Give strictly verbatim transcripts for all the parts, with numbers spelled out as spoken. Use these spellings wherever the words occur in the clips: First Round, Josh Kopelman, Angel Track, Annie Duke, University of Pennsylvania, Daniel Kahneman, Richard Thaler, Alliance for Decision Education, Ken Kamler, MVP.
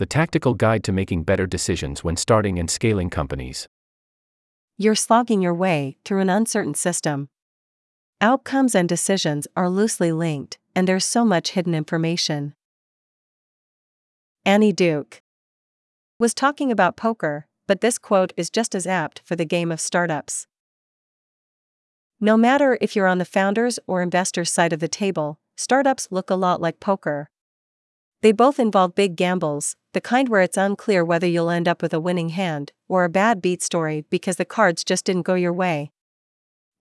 The Tactical Guide to Making Better Decisions When Starting and Scaling Companies. You're slogging your way through an uncertain system. Outcomes and decisions are loosely linked, and there's so much hidden information. Annie Duke was talking about poker, but this quote is just as apt for the game of startups. No matter if you're on the founders' or investors' side of the table, startups look a lot like poker. They both involve big gambles, the kind where it's unclear whether you'll end up with a winning hand or a bad beat story because the cards just didn't go your way.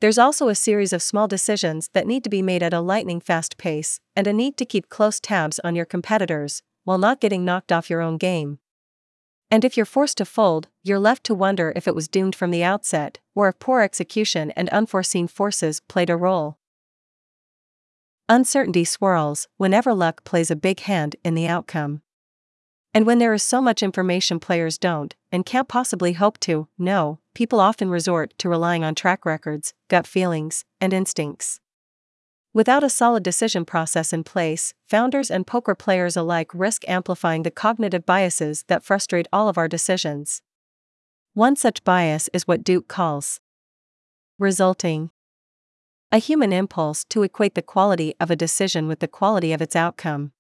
There's also a series of small decisions that need to be made at a lightning-fast pace, and a need to keep close tabs on your competitors while not getting knocked off your own game. And if you're forced to fold, you're left to wonder if it was doomed from the outset, or if poor execution and unforeseen forces played a role. Uncertainty swirls whenever luck plays a big hand in the outcome. And when there is so much information players don't, and can't possibly hope to, know, people often resort to relying on track records, gut feelings, and instincts. Without a solid decision process in place, founders and poker players alike risk amplifying the cognitive biases that frustrate all of our decisions. One such bias is what Duke calls resulting. A human impulse to equate the quality of a decision with the quality of its outcome.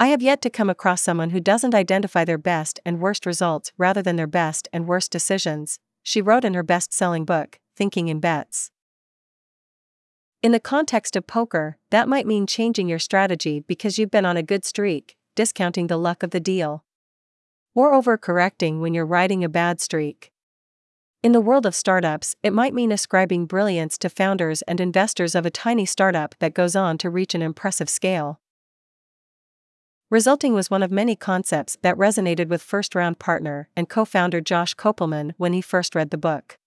I have yet to come across someone who doesn't identify their best and worst results rather than their best and worst decisions, she wrote in her best-selling book, Thinking in Bets. In the context of poker, that might mean changing your strategy because you've been on a good streak, discounting the luck of the deal, or overcorrecting when you're riding a bad streak. In the world of startups, it might mean ascribing brilliance to founders and investors of a tiny startup that goes on to reach an impressive scale. Resulting was one of many concepts that resonated with First Round partner and co-founder Josh Kopelman when he first read the book.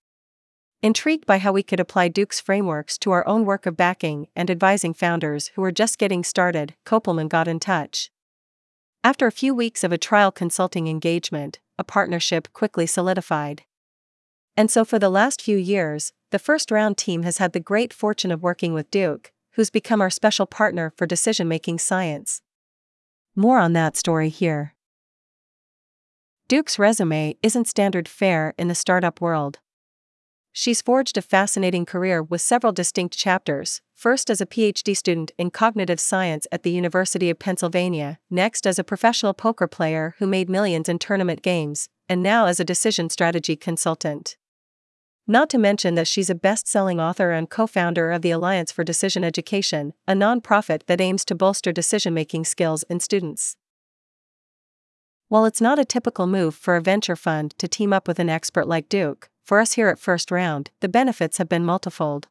Intrigued by how we could apply Duke's frameworks to our own work of backing and advising founders who were just getting started, Kopelman got in touch. After a few weeks of a trial consulting engagement, a partnership quickly solidified. And so for the last few years, the First Round team has had the great fortune of working with Duke, who's become our special partner for decision-making science. More on that story here. Duke's resume isn't standard fare in the startup world. She's forged a fascinating career with several distinct chapters, first as a PhD student in cognitive science at the University of Pennsylvania, next as a professional poker player who made millions in tournament games, and now as a decision strategy consultant. Not to mention that she's a best-selling author and co-founder of the Alliance for Decision Education, a nonprofit that aims to bolster decision-making skills in students. While it's not a typical move for a venture fund to team up with an expert like Duke, for us here at First Round, the benefits have been multifold.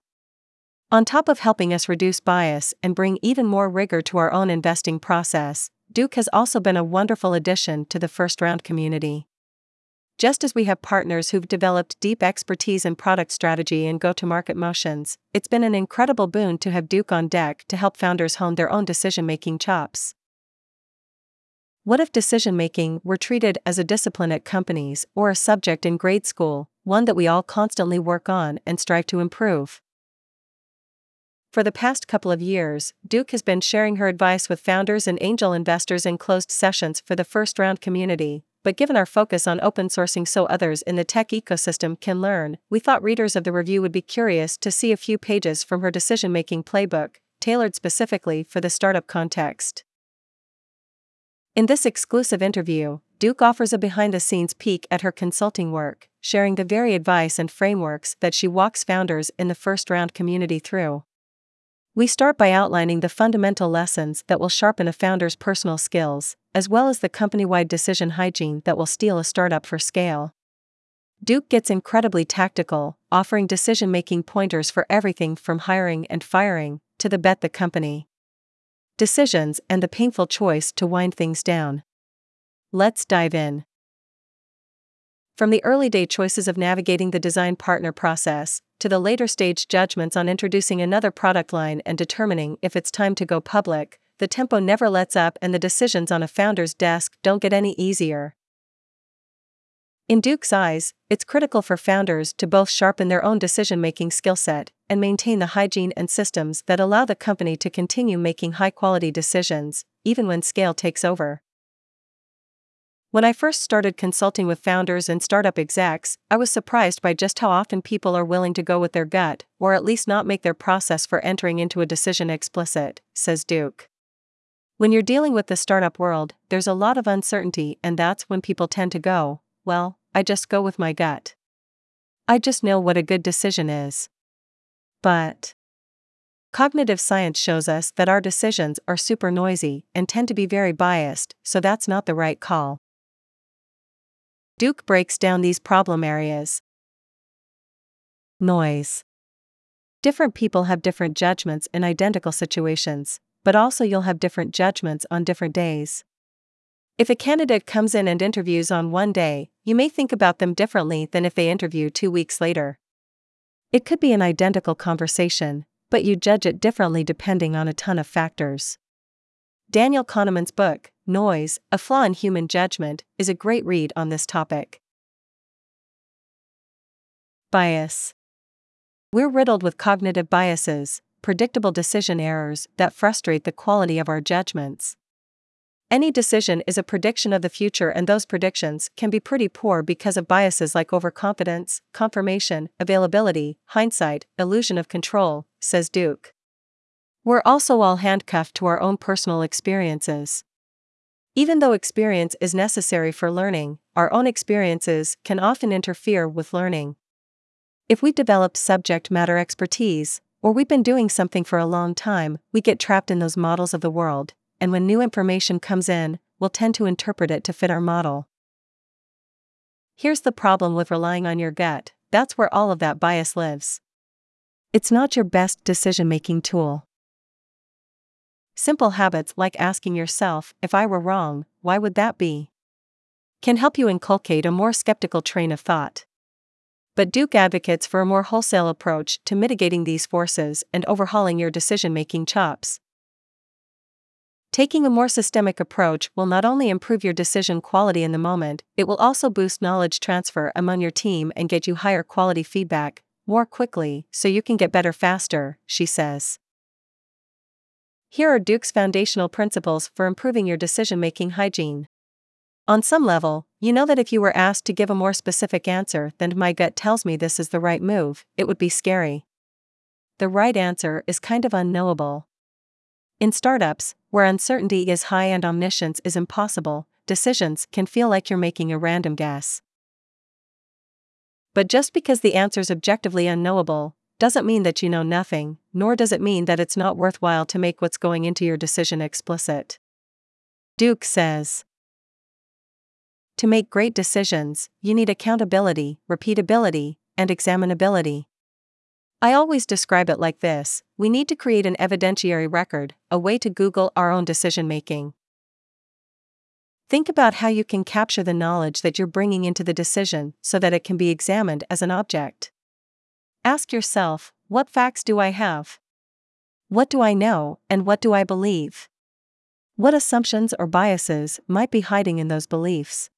On top of helping us reduce bias and bring even more rigor to our own investing process, Duke has also been a wonderful addition to the First Round community. Just as we have partners who've developed deep expertise in product strategy and go-to-market motions, it's been an incredible boon to have Duke on deck to help founders hone their own decision-making chops. What if decision-making were treated as a discipline at companies or a subject in grade school, one that we all constantly work on and strive to improve? For the past couple of years, Duke has been sharing her advice with founders and angel investors in closed sessions for the First Round community. But given our focus on open sourcing so others in the tech ecosystem can learn, we thought readers of the review would be curious to see a few pages from her decision-making playbook, tailored specifically for the startup context. In this exclusive interview, Duke offers a behind-the-scenes peek at her consulting work, sharing the very advice and frameworks that she walks founders in the First Round community through. We start by outlining the fundamental lessons that will sharpen a founder's personal skills, as well as the company-wide decision hygiene that will steal a startup for scale. Duke gets incredibly tactical, offering decision-making pointers for everything from hiring and firing, to the bet the company decisions and the painful choice to wind things down. Let's dive in. From the early-day choices of navigating the design partner process, to the later-stage judgments on introducing another product line and determining if it's time to go public, the tempo never lets up and the decisions on a founder's desk don't get any easier. In Duke's eyes, it's critical for founders to both sharpen their own decision-making skill set and maintain the hygiene and systems that allow the company to continue making high-quality decisions, even when scale takes over. When I first started consulting with founders and startup execs, I was surprised by just how often people are willing to go with their gut, or at least not make their process for entering into a decision explicit, says Duke. When you're dealing with the startup world, there's a lot of uncertainty, and that's when people tend to go, well, I just go with my gut. I just know what a good decision is. But cognitive science shows us that our decisions are super noisy and tend to be very biased, so that's not the right call. Duke breaks down these problem areas. Noise. Different people have different judgments in identical situations, but also you'll have different judgments on different days. If a candidate comes in and interviews on one day, you may think about them differently than if they interview two weeks later. It could be an identical conversation, but you judge it differently depending on a ton of factors. Daniel Kahneman's book, Noise, A Flaw in Human Judgment, is a great read on this topic. Bias. We're riddled with cognitive biases, predictable decision errors that frustrate the quality of our judgments. Any decision is a prediction of the future, and those predictions can be pretty poor because of biases like overconfidence, confirmation, availability, hindsight, illusion of control, says Duke. We're also all handcuffed to our own personal experiences. Even though experience is necessary for learning, our own experiences can often interfere with learning. If we develop subject matter expertise, or we've been doing something for a long time, we get trapped in those models of the world, and when new information comes in, we'll tend to interpret it to fit our model. Here's the problem with relying on your gut: that's where all of that bias lives. It's not your best decision-making tool. Simple habits like asking yourself, if I were wrong, why would that be, can help you inculcate a more skeptical train of thought. But Duke advocates for a more wholesale approach to mitigating these forces and overhauling your decision-making chops. Taking a more systemic approach will not only improve your decision quality in the moment, it will also boost knowledge transfer among your team and get you higher quality feedback more quickly, so you can get better faster, she says. Here are Duke's foundational principles for improving your decision-making hygiene. On some level, you know that if you were asked to give a more specific answer than "my gut tells me this is the right move," it would be scary. The right answer is kind of unknowable. In startups, where uncertainty is high and omniscience is impossible, decisions can feel like you're making a random guess. But just because the answer's objectively unknowable, doesn't mean that you know nothing, nor does it mean that it's not worthwhile to make what's going into your decision explicit. Duke says, to make great decisions, you need accountability, repeatability, and examinability. I always describe it like this: we need to create an evidentiary record, a way to Google our own decision-making. Think about how you can capture the knowledge that you're bringing into the decision so that it can be examined as an object. Ask yourself, what facts do I have? What do I know, and what do I believe? What assumptions or biases might be hiding in those beliefs?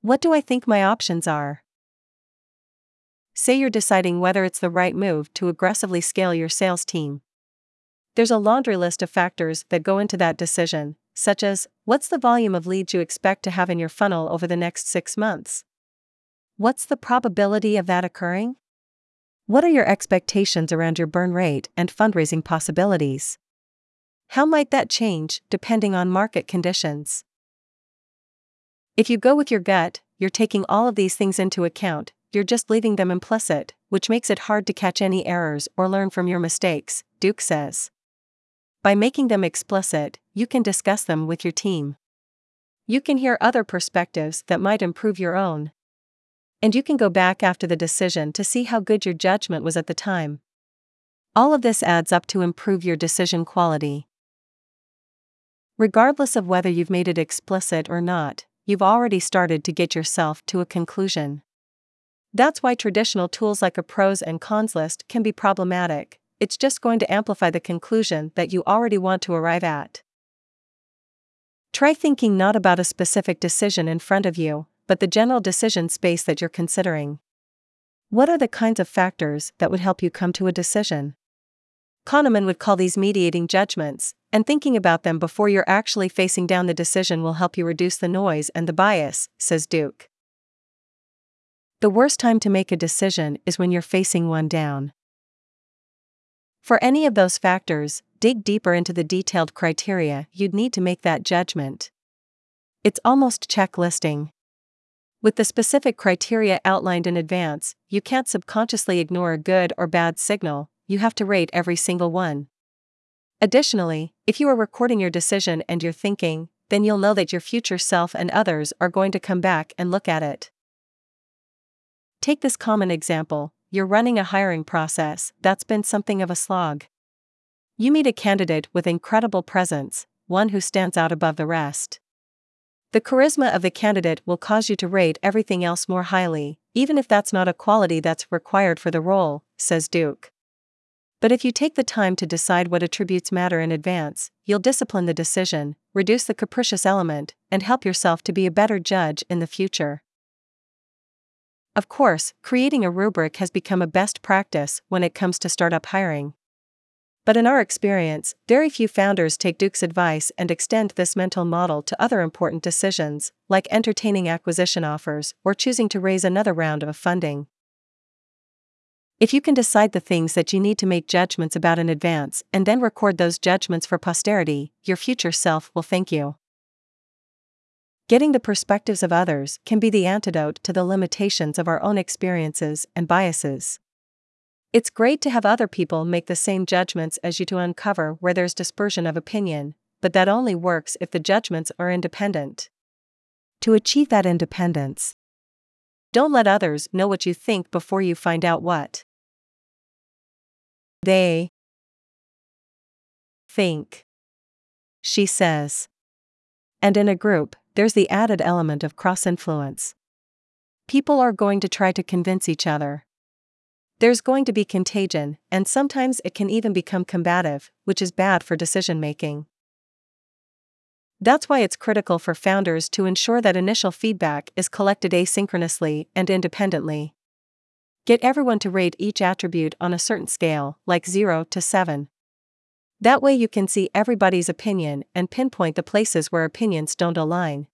What do I think my options are? Say you're deciding whether it's the right move to aggressively scale your sales team. There's a laundry list of factors that go into that decision, such as, what's the volume of leads you expect to have in your funnel over the next six months? What's the probability of that occurring? What are your expectations around your burn rate and fundraising possibilities? How might that change depending on market conditions? If you go with your gut, you're taking all of these things into account, you're just leaving them implicit, which makes it hard to catch any errors or learn from your mistakes, Duke says. By making them explicit, you can discuss them with your team. You can hear other perspectives that might improve your own. And you can go back after the decision to see how good your judgment was at the time. All of this adds up to improve your decision quality. Regardless of whether you've made it explicit or not, you've already started to get yourself to a conclusion. That's why traditional tools like a pros and cons list can be problematic. It's just going to amplify the conclusion that you already want to arrive at. Try thinking not about a specific decision in front of you, but the general decision space that you're considering. What are the kinds of factors that would help you come to a decision? Kahneman would call these mediating judgments, and thinking about them before you're actually facing down the decision will help you reduce the noise and the bias, says Duke. The worst time to make a decision is when you're facing one down. For any of those factors, dig deeper into the detailed criteria you'd need to make that judgment. It's almost checklisting. With the specific criteria outlined in advance, you can't subconsciously ignore a good or bad signal, you have to rate every single one. Additionally, if you are recording your decision and your thinking, then you'll know that your future self and others are going to come back and look at it. Take this common example. You're running a hiring process that's been something of a slog. You meet a candidate with incredible presence, one who stands out above the rest. The charisma of the candidate will cause you to rate everything else more highly, even if that's not a quality that's required for the role, says Duke. But if you take the time to decide what attributes matter in advance, you'll discipline the decision, reduce the capricious element, and help yourself to be a better judge in the future. Of course, creating a rubric has become a best practice when it comes to startup hiring. But in our experience, very few founders take Duke's advice and extend this mental model to other important decisions, like entertaining acquisition offers or choosing to raise another round of funding. If you can decide the things that you need to make judgments about in advance and then record those judgments for posterity, your future self will thank you. Getting the perspectives of others can be the antidote to the limitations of our own experiences and biases. It's great to have other people make the same judgments as you to uncover where there's dispersion of opinion, but that only works if the judgments are independent. To achieve that independence, don't let others know what you think before you find out what they think, she says. And in a group, there's the added element of cross-influence. People are going to try to convince each other. There's going to be contagion, and sometimes it can even become combative, which is bad for decision-making. That's why it's critical for founders to ensure that initial feedback is collected asynchronously and independently. Get everyone to rate each attribute on a certain scale, like zero to seven. That way you can see everybody's opinion and pinpoint the places where opinions don't align.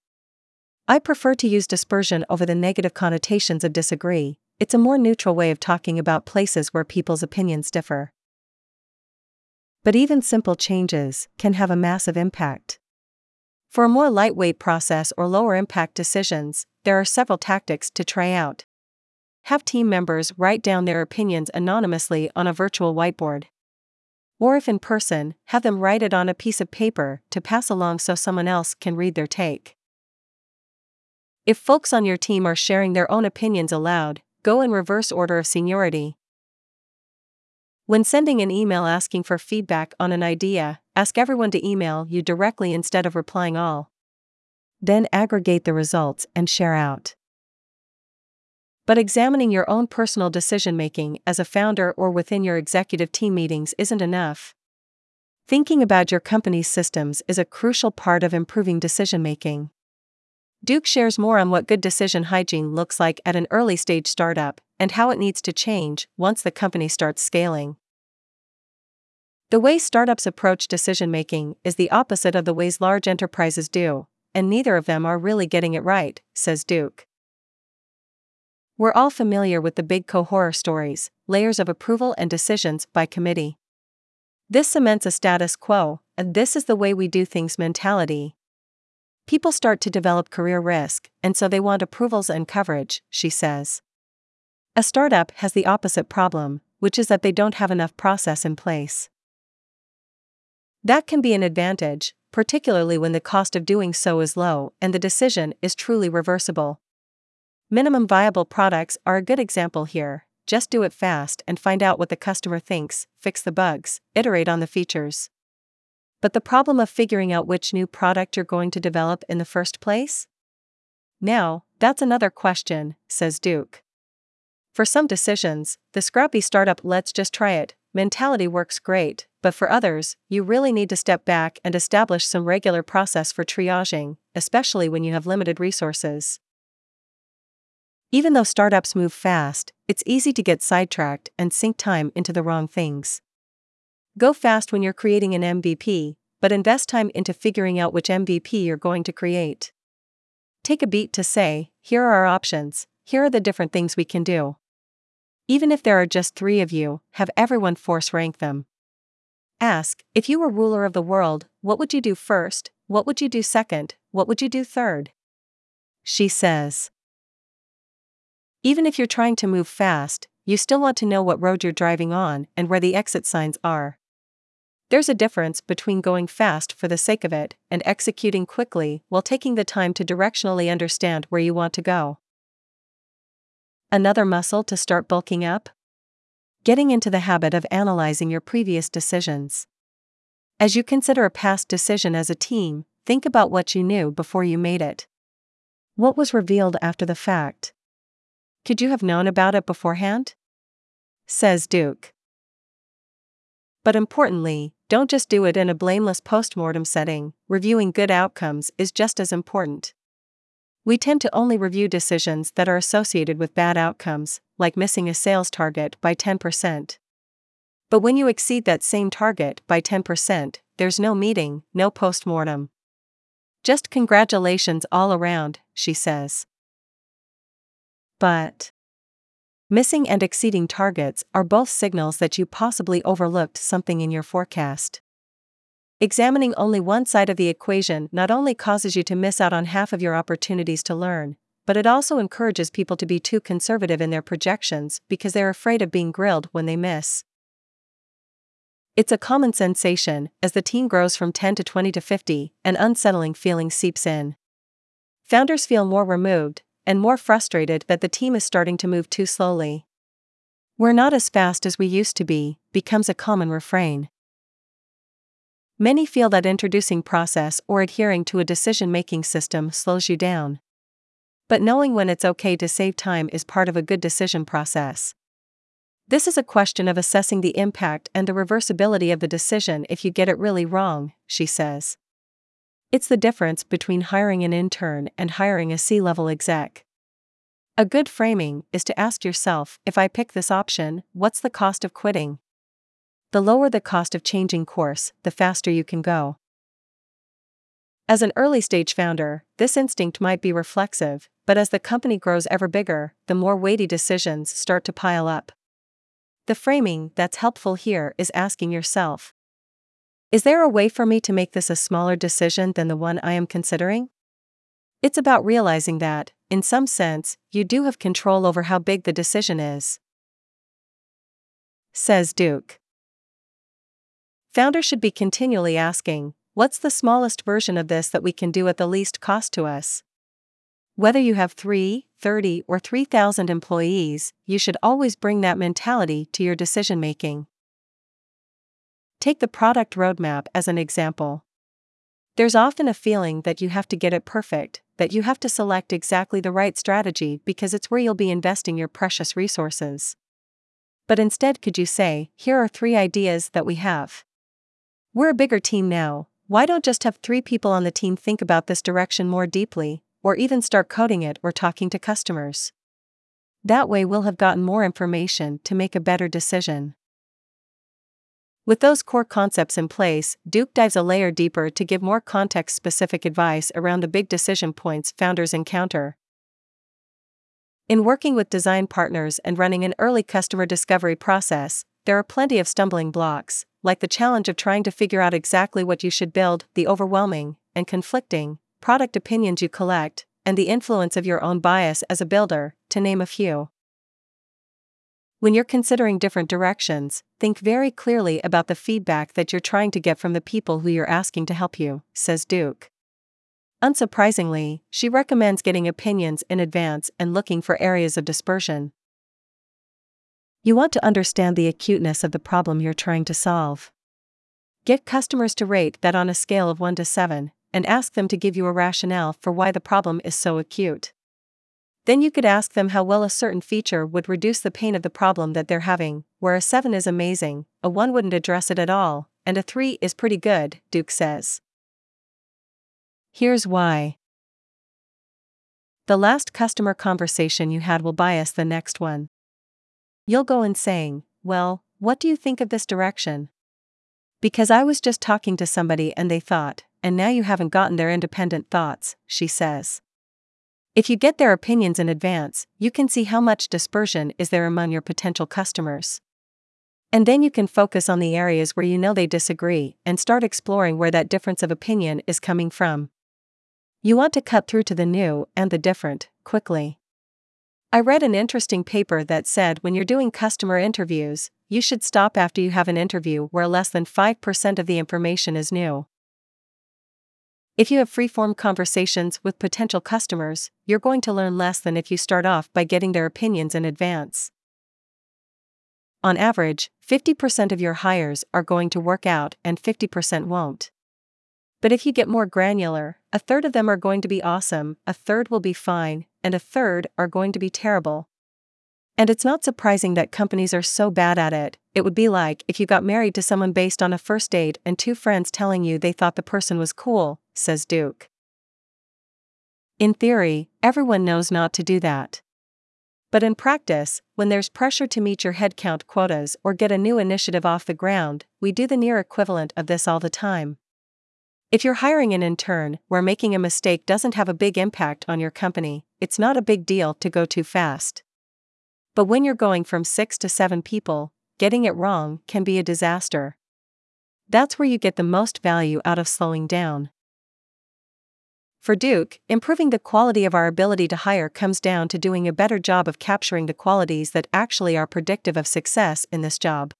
I prefer to use dispersion over the negative connotations of disagree. It's a more neutral way of talking about places where people's opinions differ. But even simple changes can have a massive impact. For a more lightweight process or lower impact decisions, there are several tactics to try out. Have team members write down their opinions anonymously on a virtual whiteboard. Or if in person, have them write it on a piece of paper to pass along so someone else can read their take. If folks on your team are sharing their own opinions aloud, go in reverse order of seniority. When sending an email asking for feedback on an idea, ask everyone to email you directly instead of replying all. Then aggregate the results and share out. But examining your own personal decision-making as a founder or within your executive team meetings isn't enough. Thinking about your company's systems is a crucial part of improving decision-making. Duke shares more on what good decision hygiene looks like at an early-stage startup and how it needs to change once the company starts scaling. The way startups approach decision-making is the opposite of the ways large enterprises do, and neither of them are really getting it right, says Duke. We're all familiar with the big co-horror stories, layers of approval and decisions by committee. This cements a status quo, and this is the way we do things mentality. People start to develop career risk, and so they want approvals and coverage, she says. A startup has the opposite problem, which is that they don't have enough process in place. That can be an advantage, particularly when the cost of doing so is low and the decision is truly reversible. Minimum viable products are a good example here. Just do it fast and find out what the customer thinks, fix the bugs, iterate on the features. But the problem of figuring out which new product you're going to develop in the first place? Now, that's another question, says Duke. For some decisions, the scrappy startup let's just try it mentality works great, but for others, you really need to step back and establish some regular process for triaging, especially when you have limited resources. Even though startups move fast, it's easy to get sidetracked and sink time into the wrong things. Go fast when you're creating an M V P, but invest time into figuring out which M V P you're going to create. Take a beat to say, here are our options, here are the different things we can do. Even if there are just three of you, have everyone force rank them. Ask, if you were ruler of the world, what would you do first, what would you do second, what would you do third? She says. Even if you're trying to move fast, you still want to know what road you're driving on and where the exit signs are. There's a difference between going fast for the sake of it and executing quickly while taking the time to directionally understand where you want to go. Another muscle to start bulking up? Getting into the habit of analyzing your previous decisions. As you consider a past decision as a team, think about what you knew before you made it. What was revealed after the fact? Could you have known about it beforehand? Says Duke. But importantly, don't just do it in a blameless postmortem setting. Reviewing good outcomes is just as important. We tend to only review decisions that are associated with bad outcomes, like missing a sales target by ten percent. But when you exceed that same target by ten percent, there's no meeting, no postmortem. Just congratulations all around, she says. But missing and exceeding targets are both signals that you possibly overlooked something in your forecast. Examining only one side of the equation not only causes you to miss out on half of your opportunities to learn, but it also encourages people to be too conservative in their projections because they're afraid of being grilled when they miss. It's a common sensation, as the team grows from ten to twenty to fifty, an unsettling feeling seeps in. Founders feel more removed, and more frustrated that the team is starting to move too slowly. "We're not as fast as we used to be," becomes a common refrain. Many feel that introducing process or adhering to a decision-making system slows you down. But knowing when it's okay to save time is part of a good decision process. This is a question of assessing the impact and the reversibility of the decision if you get it really wrong, she says. It's the difference between hiring an intern and hiring a C-level exec. A good framing is to ask yourself, if I pick this option, what's the cost of quitting? The lower the cost of changing course, the faster you can go. As an early-stage founder, this instinct might be reflexive, but as the company grows ever bigger, the more weighty decisions start to pile up. The framing that's helpful here is asking yourself, is there a way for me to make this a smaller decision than the one I am considering? It's about realizing that, in some sense, you do have control over how big the decision is. Says Duke. Founders should be continually asking, what's the smallest version of this that we can do at the least cost to us? Whether you have three, thirty, or three thousand employees, you should always bring that mentality to your decision-making. Take the product roadmap as an example. There's often a feeling that you have to get it perfect, that you have to select exactly the right strategy because it's where you'll be investing your precious resources. But instead, could you say, here are three ideas that we have. We're a bigger team now, why don't just have three people on the team think about this direction more deeply, or even start coding it or talking to customers? That way we'll have gotten more information to make a better decision. With those core concepts in place, Duke dives a layer deeper to give more context-specific advice around the big decision points founders encounter. In working with design partners and running an early customer discovery process, there are plenty of stumbling blocks, like the challenge of trying to figure out exactly what you should build, the overwhelming and conflicting product opinions you collect, and the influence of your own bias as a builder, to name a few. When you're considering different directions, think very clearly about the feedback that you're trying to get from the people who you're asking to help you, says Duke. Unsurprisingly, she recommends getting opinions in advance and looking for areas of dispersion. You want to understand the acuteness of the problem you're trying to solve. Get customers to rate that on a scale of one to seven, and ask them to give you a rationale for why the problem is so acute. Then you could ask them how well a certain feature would reduce the pain of the problem that they're having, where a seven is amazing, a one wouldn't address it at all, and a three is pretty good, Duke says. Here's why. The last customer conversation you had will bias the next one. You'll go in saying, well, what do you think of this direction? Because I was just talking to somebody and they thought, and now you haven't gotten their independent thoughts, she says. If you get their opinions in advance, you can see how much dispersion is there among your potential customers. And then you can focus on the areas where you know they disagree and start exploring where that difference of opinion is coming from. You want to cut through to the new and the different, quickly. I read an interesting paper that said when you're doing customer interviews, you should stop after you have an interview where less than five percent of the information is new. If you have free-form conversations with potential customers, you're going to learn less than if you start off by getting their opinions in advance. On average, fifty percent of your hires are going to work out and fifty percent won't. But if you get more granular, a third of them are going to be awesome, a third will be fine, and a third are going to be terrible. And it's not surprising that companies are so bad at it. It would be like if you got married to someone based on a first date and two friends telling you they thought the person was cool, says Duke. In theory, everyone knows not to do that. But in practice, when there's pressure to meet your headcount quotas or get a new initiative off the ground, we do the near equivalent of this all the time. If you're hiring an intern where making a mistake doesn't have a big impact on your company, it's not a big deal to go too fast. But when you're going from six to seven people, getting it wrong can be a disaster. That's where you get the most value out of slowing down. For Duke, improving the quality of our ability to hire comes down to doing a better job of capturing the qualities that actually are predictive of success in this job.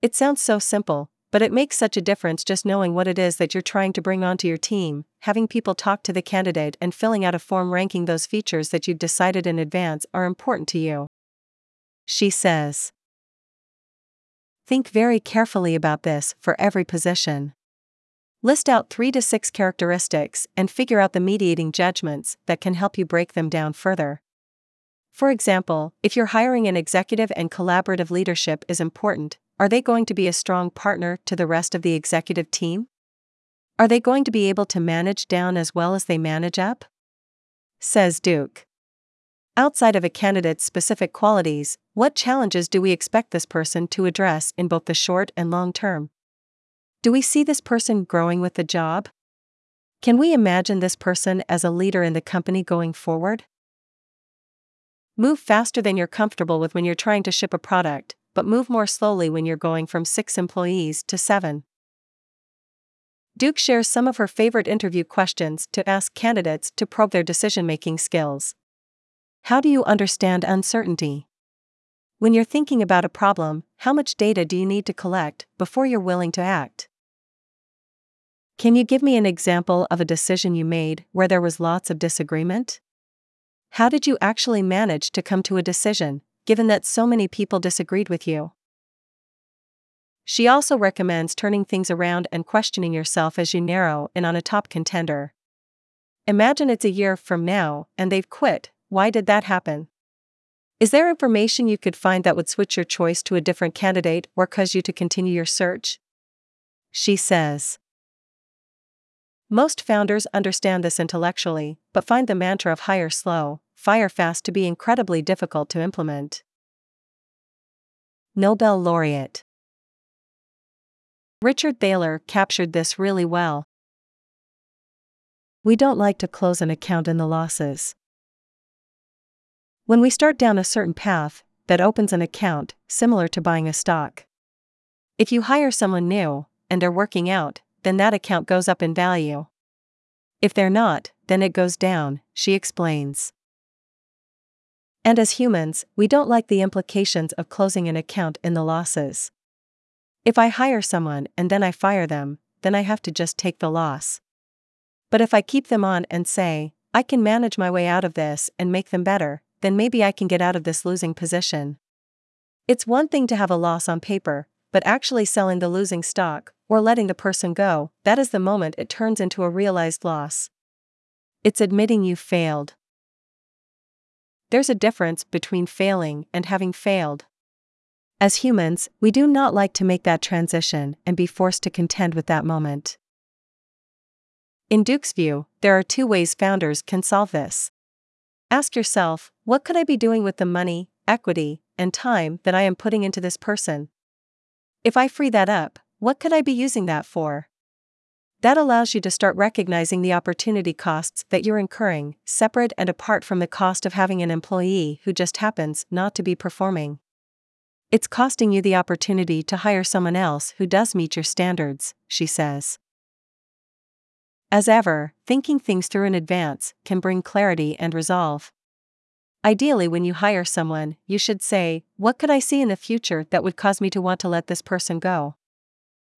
It sounds so simple, but it makes such a difference just knowing what it is that you're trying to bring onto your team, having people talk to the candidate and filling out a form ranking those features that you've decided in advance are important to you. She says. Think very carefully about this for every position. List out three to six characteristics and figure out the mediating judgments that can help you break them down further. For example, if you're hiring an executive and collaborative leadership is important, are they going to be a strong partner to the rest of the executive team? Are they going to be able to manage down as well as they manage up? Says Duke. Outside of a candidate's specific qualities, what challenges do we expect this person to address in both the short and long term? Do we see this person growing with the job? Can we imagine this person as a leader in the company going forward? Move faster than you're comfortable with when you're trying to ship a product, but move more slowly when you're going from six employees to seven. Duke shares some of her favorite interview questions to ask candidates to probe their decision-making skills. How do you understand uncertainty? When you're thinking about a problem, how much data do you need to collect before you're willing to act? Can you give me an example of a decision you made where there was lots of disagreement? How did you actually manage to come to a decision, given that so many people disagreed with you? She also recommends turning things around and questioning yourself as you narrow in on a top contender. Imagine it's a year from now and they've quit. Why did that happen? Is there information you could find that would switch your choice to a different candidate or cause you to continue your search? She says. Most founders understand this intellectually, but find the mantra of hire slow, fire fast to be incredibly difficult to implement. Nobel laureate Richard Thaler captured this really well. We don't like to close an account in the losses. When we start down a certain path, that opens an account, similar to buying a stock. If you hire someone new, and they're working out, then that account goes up in value. If they're not, then it goes down, she explains. And as humans, we don't like the implications of closing an account in the losses. If I hire someone and then I fire them, then I have to just take the loss. But if I keep them on and say, I can manage my way out of this and make them better, then maybe I can get out of this losing position. It's one thing to have a loss on paper, but actually selling the losing stock, or letting the person go, that is the moment it turns into a realized loss. It's admitting you failed. There's a difference between failing and having failed. As humans, we do not like to make that transition and be forced to contend with that moment. In Duke's view, there are two ways founders can solve this. Ask yourself, what could I be doing with the money, equity, and time that I am putting into this person? If I free that up, what could I be using that for? That allows you to start recognizing the opportunity costs that you're incurring, separate and apart from the cost of having an employee who just happens not to be performing. It's costing you the opportunity to hire someone else who does meet your standards, she says. As ever, thinking things through in advance can bring clarity and resolve. Ideally, when you hire someone, you should say, "What could I see in the future that would cause me to want to let this person go?"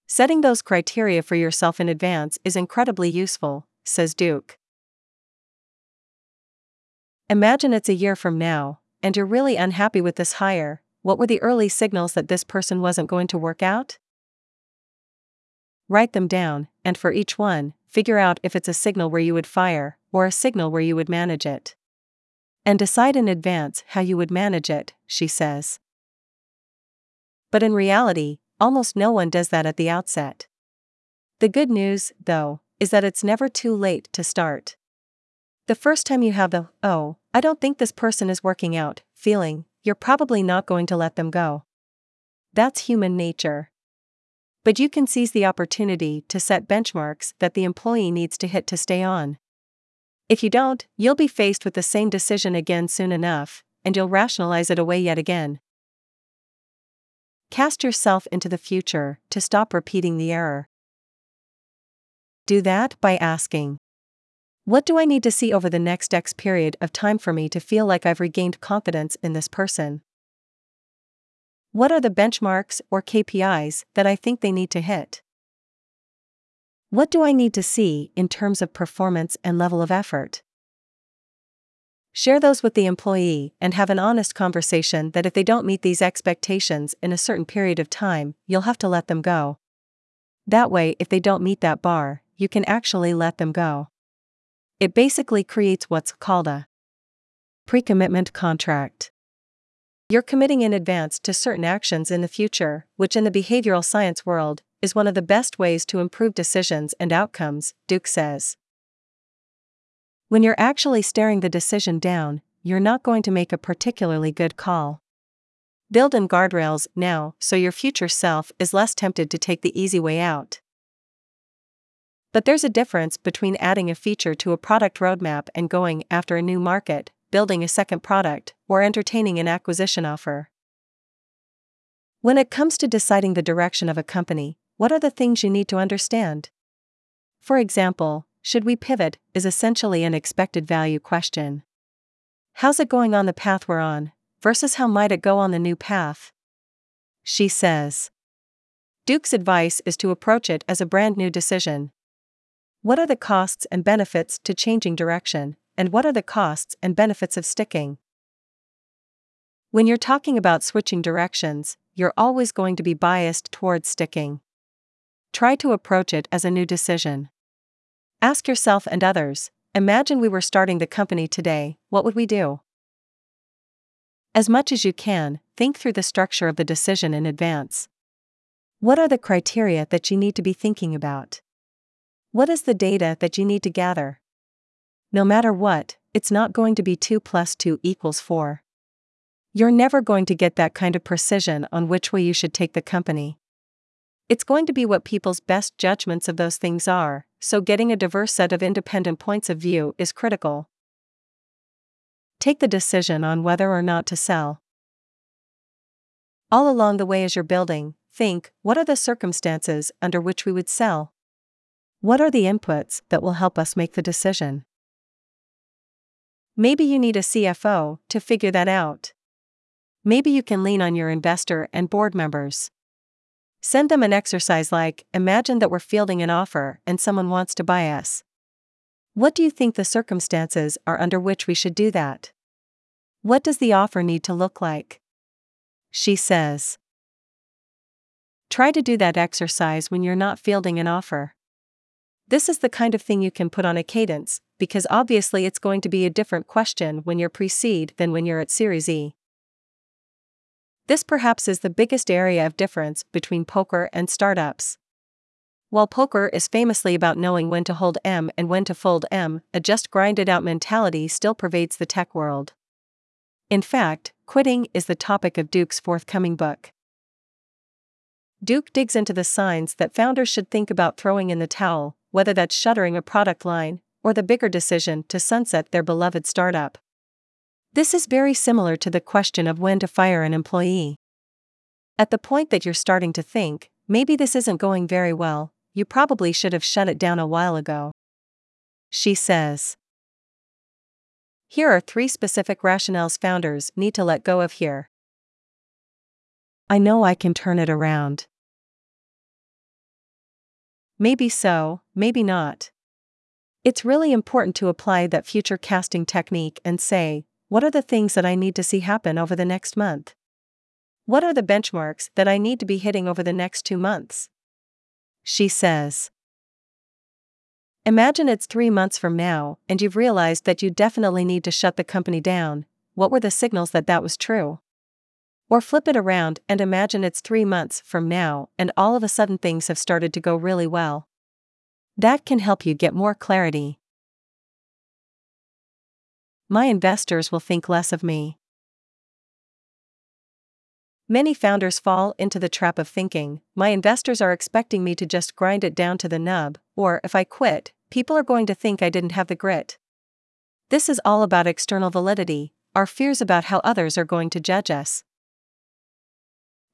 Setting those criteria for yourself in advance is incredibly useful, says Duke. Imagine it's a year from now, and you're really unhappy with this hire. What were the early signals that this person wasn't going to work out? Write them down, and for each one, figure out if it's a signal where you would fire, or a signal where you would manage it. And decide in advance how you would manage it, she says. But in reality, almost no one does that at the outset. The good news, though, is that it's never too late to start. The first time you have the, "Oh, I don't think this person is working out," feeling, you're probably not going to let them go. That's human nature. But you can seize the opportunity to set benchmarks that the employee needs to hit to stay on. If you don't, you'll be faced with the same decision again soon enough, and you'll rationalize it away yet again. Cast yourself into the future to stop repeating the error. Do that by asking, "What do I need to see over the next X period of time for me to feel like I've regained confidence in this person? What are the benchmarks or K P Is that I think they need to hit? What do I need to see in terms of performance and level of effort?" Share those with the employee and have an honest conversation that if they don't meet these expectations in a certain period of time, you'll have to let them go. That way, if they don't meet that bar, you can actually let them go. It basically creates what's called a pre-commitment contract. You're committing in advance to certain actions in the future, which in the behavioral science world is one of the best ways to improve decisions and outcomes, Duke says. When you're actually staring the decision down, you're not going to make a particularly good call. Build in guardrails now so your future self is less tempted to take the easy way out. But there's a difference between adding a feature to a product roadmap and going after a new market, building a second product, or entertaining an acquisition offer. When it comes to deciding the direction of a company, what are the things you need to understand? For example, should we pivot is essentially an expected value question. How's it going on the path we're on, versus how might it go on the new path? She says. Duke's advice is to approach it as a brand new decision. What are the costs and benefits to changing direction, and what are the costs and benefits of sticking? When you're talking about switching directions, you're always going to be biased towards sticking. Try to approach it as a new decision. Ask yourself and others, imagine we were starting the company today, what would we do? As much as you can, think through the structure of the decision in advance. What are the criteria that you need to be thinking about? What is the data that you need to gather? No matter what, it's not going to be two plus two equals four. You're never going to get that kind of precision on which way you should take the company. It's going to be what people's best judgments of those things are, so getting a diverse set of independent points of view is critical. Take the decision on whether or not to sell. All along the way as you're building, think, what are the circumstances under which we would sell? What are the inputs that will help us make the decision? Maybe you need a C F O to figure that out. Maybe you can lean on your investor and board members. Send them an exercise like, imagine that we're fielding an offer and someone wants to buy us. What do you think the circumstances are under which we should do that? What does the offer need to look like? She says. Try to do that exercise when you're not fielding an offer. This is the kind of thing you can put on a cadence, because obviously it's going to be a different question when you're pre-seed than when you're at Series E. This perhaps is the biggest area of difference between poker and startups. While poker is famously about knowing when to hold M and when to fold M, a just grind it out mentality still pervades the tech world. In fact, quitting is the topic of Duke's forthcoming book. Duke digs into the signs that founders should think about throwing in the towel, whether that's shuttering a product line, or the bigger decision to sunset their beloved startup. This is very similar to the question of when to fire an employee. At the point that you're starting to think, maybe this isn't going very well, you probably should have shut it down a while ago. She says. Here are three specific rationales founders need to let go of here. I know I can turn it around. Maybe so, maybe not. It's really important to apply that future casting technique and say, what are the things that I need to see happen over the next month? What are the benchmarks that I need to be hitting over the next two months? She says. Imagine it's three months from now, and you've realized that you definitely need to shut the company down. What were the signals that that was true? Or flip it around and imagine it's three months from now, and all of a sudden things have started to go really well. That can help you get more clarity. My investors will think less of me. Many founders fall into the trap of thinking, my investors are expecting me to just grind it down to the nub, or if I quit, people are going to think I didn't have the grit. This is all about external validity, our fears about how others are going to judge us.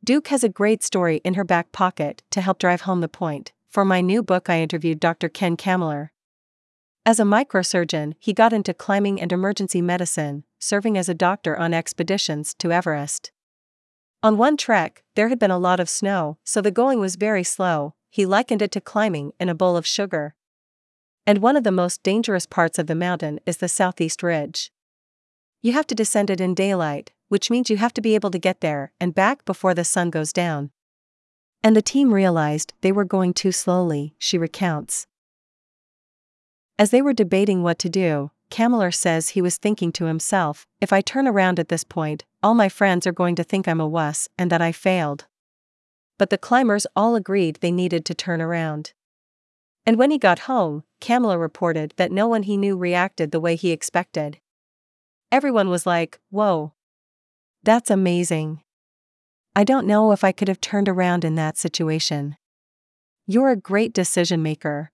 Duke has a great story in her back pocket to help drive home the point. For my new book I interviewed Doctor Ken Kamler. As a microsurgeon, he got into climbing and emergency medicine, serving as a doctor on expeditions to Everest. On one trek, there had been a lot of snow, so the going was very slow. He likened it to climbing in a bowl of sugar. And one of the most dangerous parts of the mountain is the southeast ridge. You have to descend it in daylight, which means you have to be able to get there and back before the sun goes down. And the team realized they were going too slowly, she recounts. As they were debating what to do, Kamler says he was thinking to himself, if I turn around at this point, all my friends are going to think I'm a wuss and that I failed. But the climbers all agreed they needed to turn around. And when he got home, Kamler reported that no one he knew reacted the way he expected. Everyone was like, whoa. That's amazing. I don't know if I could have turned around in that situation. You're a great decision maker.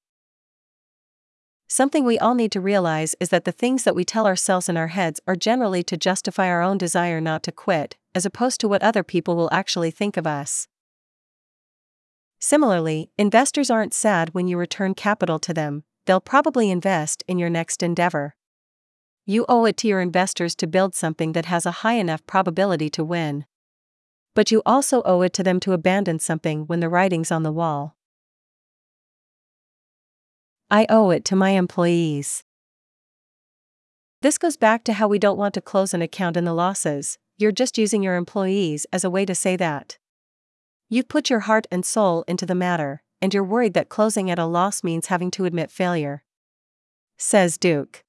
Something we all need to realize is that the things that we tell ourselves in our heads are generally to justify our own desire not to quit, as opposed to what other people will actually think of us. Similarly, investors aren't sad when you return capital to them, they'll probably invest in your next endeavor. You owe it to your investors to build something that has a high enough probability to win. But you also owe it to them to abandon something when the writing's on the wall. I owe it to my employees. This goes back to how we don't want to close an account in the losses, you're just using your employees as a way to say that. You've put your heart and soul into the matter, and you're worried that closing at a loss means having to admit failure. Says Duke.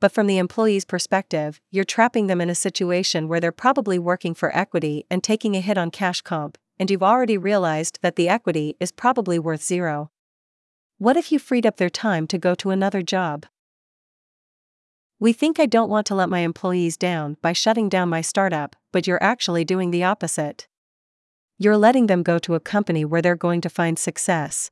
But from the employee's perspective, you're trapping them in a situation where they're probably working for equity and taking a hit on cash comp, and you've already realized that the equity is probably worth zero. What if you freed up their time to go to another job? We think I don't want to let my employees down by shutting down my startup, but you're actually doing the opposite. You're letting them go to a company where they're going to find success.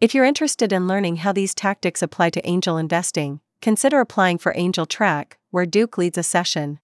If you're interested in learning how these tactics apply to angel investing, consider applying for Angel Track, where Duke leads a session.